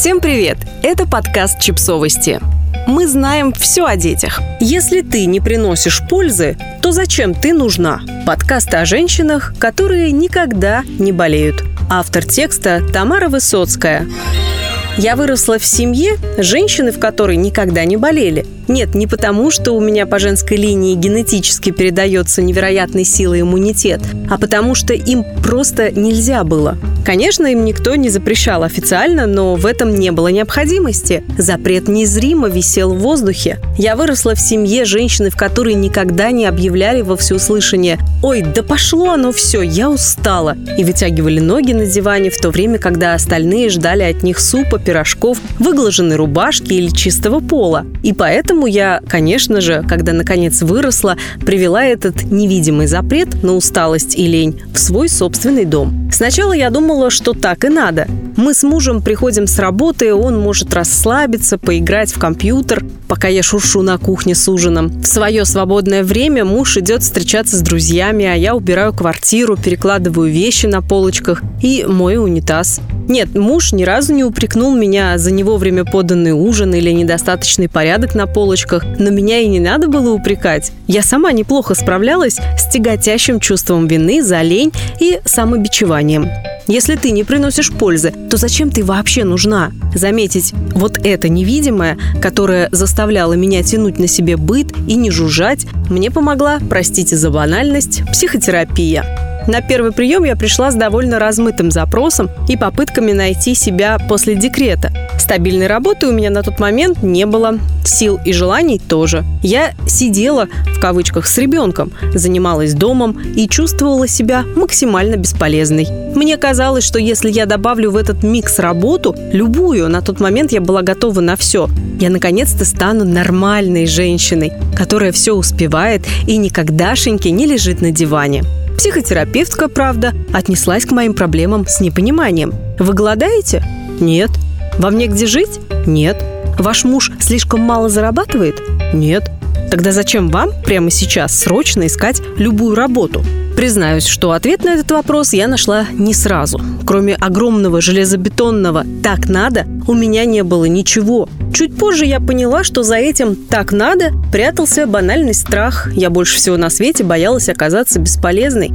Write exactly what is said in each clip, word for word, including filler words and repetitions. Всем привет! Это подкаст «Чипсовости». Мы знаем все о детях. Если ты не приносишь пользы, то зачем ты нужна? Подкасты о женщинах, которые никогда не болеют. Автор текста Тамара Высоцкая. Я выросла в семье, женщины в которой никогда не болели. Нет, не потому, что у меня по женской линии генетически передается невероятной силой иммунитет, а потому что им просто нельзя было. Конечно, им никто не запрещал официально, но в этом не было необходимости. Запрет незримо висел в воздухе. Я выросла в семье женщины, в которой никогда не объявляли во всеуслышание: «Ой, да пошло оно все, я устала!» и вытягивали ноги на диване в то время, когда остальные ждали от них супа, пирожков, выглаженной рубашки или чистого пола. И поэтому я, конечно же, когда наконец выросла, привела этот невидимый запрет на усталость и лень в свой собственный дом. Сначала я думала, что так и надо. Мы с мужем приходим с работы, он может расслабиться, поиграть в компьютер, пока я шуршу на кухне с ужином. В свое свободное время муж идет встречаться с друзьями, а я убираю квартиру, перекладываю вещи на полочках и мою унитаз. Нет, муж ни разу не упрекнул меня за не вовремя поданный ужин или недостаточный порядок на полочках, но меня и не надо было упрекать. Я сама неплохо справлялась с тяготящим чувством вины за лень и самобичеванием. Если ты не приносишь пользы, то зачем ты вообще нужна? Заметить вот это невидимое, которое заставляло меня тянуть на себе быт и не жужжать, мне помогла, простите за банальность, психотерапия. На первый прием я пришла с довольно размытым запросом и попытками найти себя после декрета. Стабильной работы у меня на тот момент не было, сил и желаний тоже. Я «сидела» в кавычках с ребенком, занималась домом и чувствовала себя максимально бесполезной. Мне казалось, что если я добавлю в этот микс работу, любую, на тот момент я была готова на все, я наконец-то стану нормальной женщиной, которая все успевает и никогдашеньки не лежит на диване. Психотерапевтка, правда, отнеслась к моим проблемам с непониманием. Вы голодаете? Нет. Вам негде жить? Нет. Ваш муж слишком мало зарабатывает? Нет. Тогда зачем вам прямо сейчас срочно искать любую работу? Признаюсь, что ответ на этот вопрос я нашла не сразу. Кроме огромного железобетонного «так надо» у меня не было ничего. Чуть позже я поняла, что за этим «так надо» прятался банальный страх. Я больше всего на свете боялась оказаться бесполезной.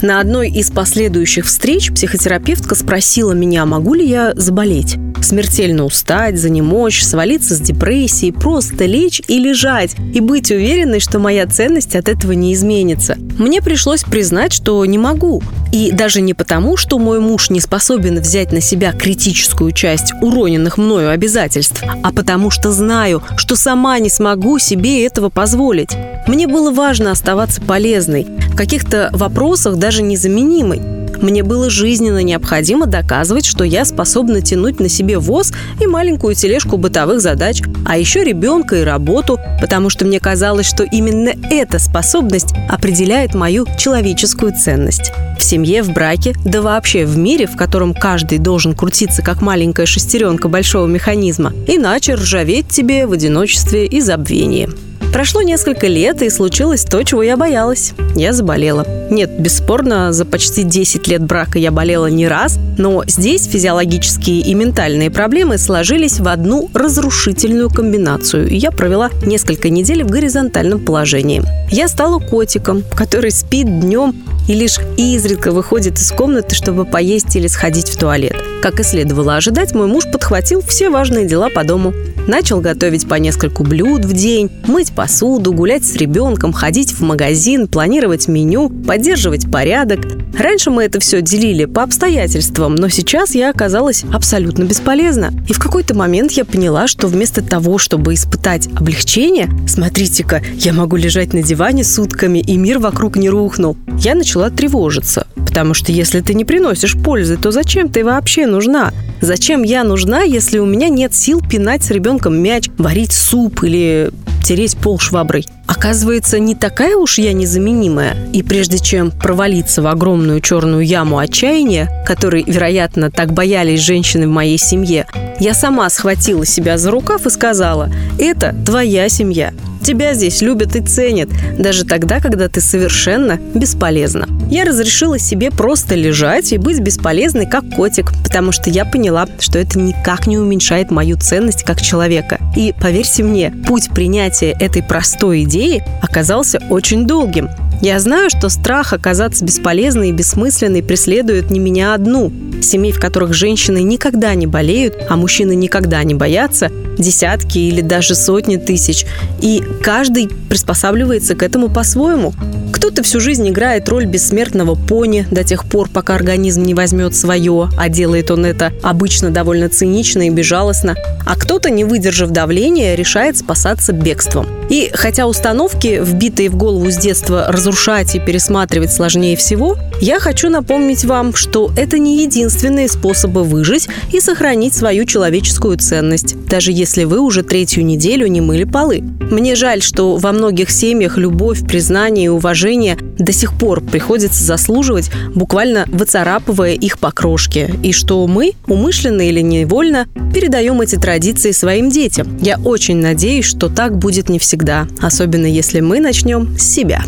На одной из последующих встреч психотерапевтка спросила меня, могу ли я заболеть. Смертельно устать, занемочь, свалиться с депрессии, просто лечь и лежать, и быть уверенной, что моя ценность от этого не изменится. Мне пришлось признать, что не могу. И даже не потому, что мой муж не способен взять на себя критическую часть уроненных мною обязательств, а потому что знаю, что сама не смогу себе этого позволить. Мне было важно оставаться полезной, в каких-то вопросах даже незаменимой. Мне было жизненно необходимо доказывать, что я способна тянуть на себе воз и маленькую тележку бытовых задач, а еще ребенка и работу, потому что мне казалось, что именно эта способность определяет мою человеческую ценность. В семье, в браке, да вообще в мире, в котором каждый должен крутиться как маленькая шестеренка большого механизма, иначе ржаветь тебе в одиночестве и забвении. Прошло несколько лет, и случилось то, чего я боялась. Я заболела. Нет, бесспорно, за почти десять лет брака я болела не раз, но здесь физиологические и ментальные проблемы сложились в одну разрушительную комбинацию, и я провела несколько недель в горизонтальном положении. Я стала котиком, который спит днем и лишь изредка выходит из комнаты, чтобы поесть или сходить в туалет. Как и следовало ожидать, мой муж подхватил все важные дела по дому. Начал готовить по нескольку блюд в день, мыть посуду, гулять с ребенком, ходить в магазин, планировать меню, поддерживать порядок. Раньше мы это все делили по обстоятельствам, но сейчас я оказалась абсолютно бесполезна. И в какой-то момент я поняла, что вместо того, чтобы испытать облегчение, смотрите-ка, я могу лежать на диване сутками, и мир вокруг не рухнул, я начала тревожиться. Потому что если ты не приносишь пользы, то зачем ты вообще нужна? Зачем я нужна, если у меня нет сил пинать с ребенком мяч, варить суп или тереть пол шваброй? Оказывается, не такая уж я незаменимая. И прежде чем провалиться в огромную черную яму отчаяния, которой, вероятно, так боялись женщины в моей семье, я сама схватила себя за рукав и сказала: «Это твоя семья. Тебя здесь любят и ценят, даже тогда, когда ты совершенно бесполезна». я разрешила себе просто лежать и быть бесполезной, как котик, потому что я поняла, что это никак не уменьшает мою ценность как человека. И, поверьте мне, путь принятия этой простой идеи оказался очень долгим. Я знаю, что страх оказаться бесполезной и бессмысленной преследует не меня одну. Семей, в которых женщины никогда не болеют, а мужчины никогда не боятся, десятки или даже сотни тысяч. И каждый приспосабливается к этому по-своему. Кто-то всю жизнь играет роль бессмертного пони до тех пор, пока организм не возьмет свое, а делает он это обычно довольно цинично и безжалостно. А кто-то, не выдержав давления, решает спасаться бегством. И хотя установки, вбитые в голову с детства, разрушать и пересматривать сложнее всего, я хочу напомнить вам, что это не единственные способы выжить и сохранить свою человеческую ценность, даже если вы уже третью неделю не мыли полы. Мне жаль, что во многих семьях любовь, признание и уважение до сих пор приходится заслуживать, буквально выцарапывая их по крошке, и что мы, умышленно или невольно, передаем эти традиции своим детям. Я очень надеюсь, что так будет не всегда, особенно если мы начнем с себя.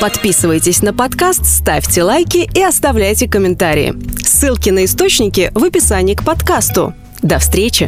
Подписывайтесь на подкаст, ставьте лайки и оставляйте комментарии. Ссылки на источники в описании к подкасту. До встречи!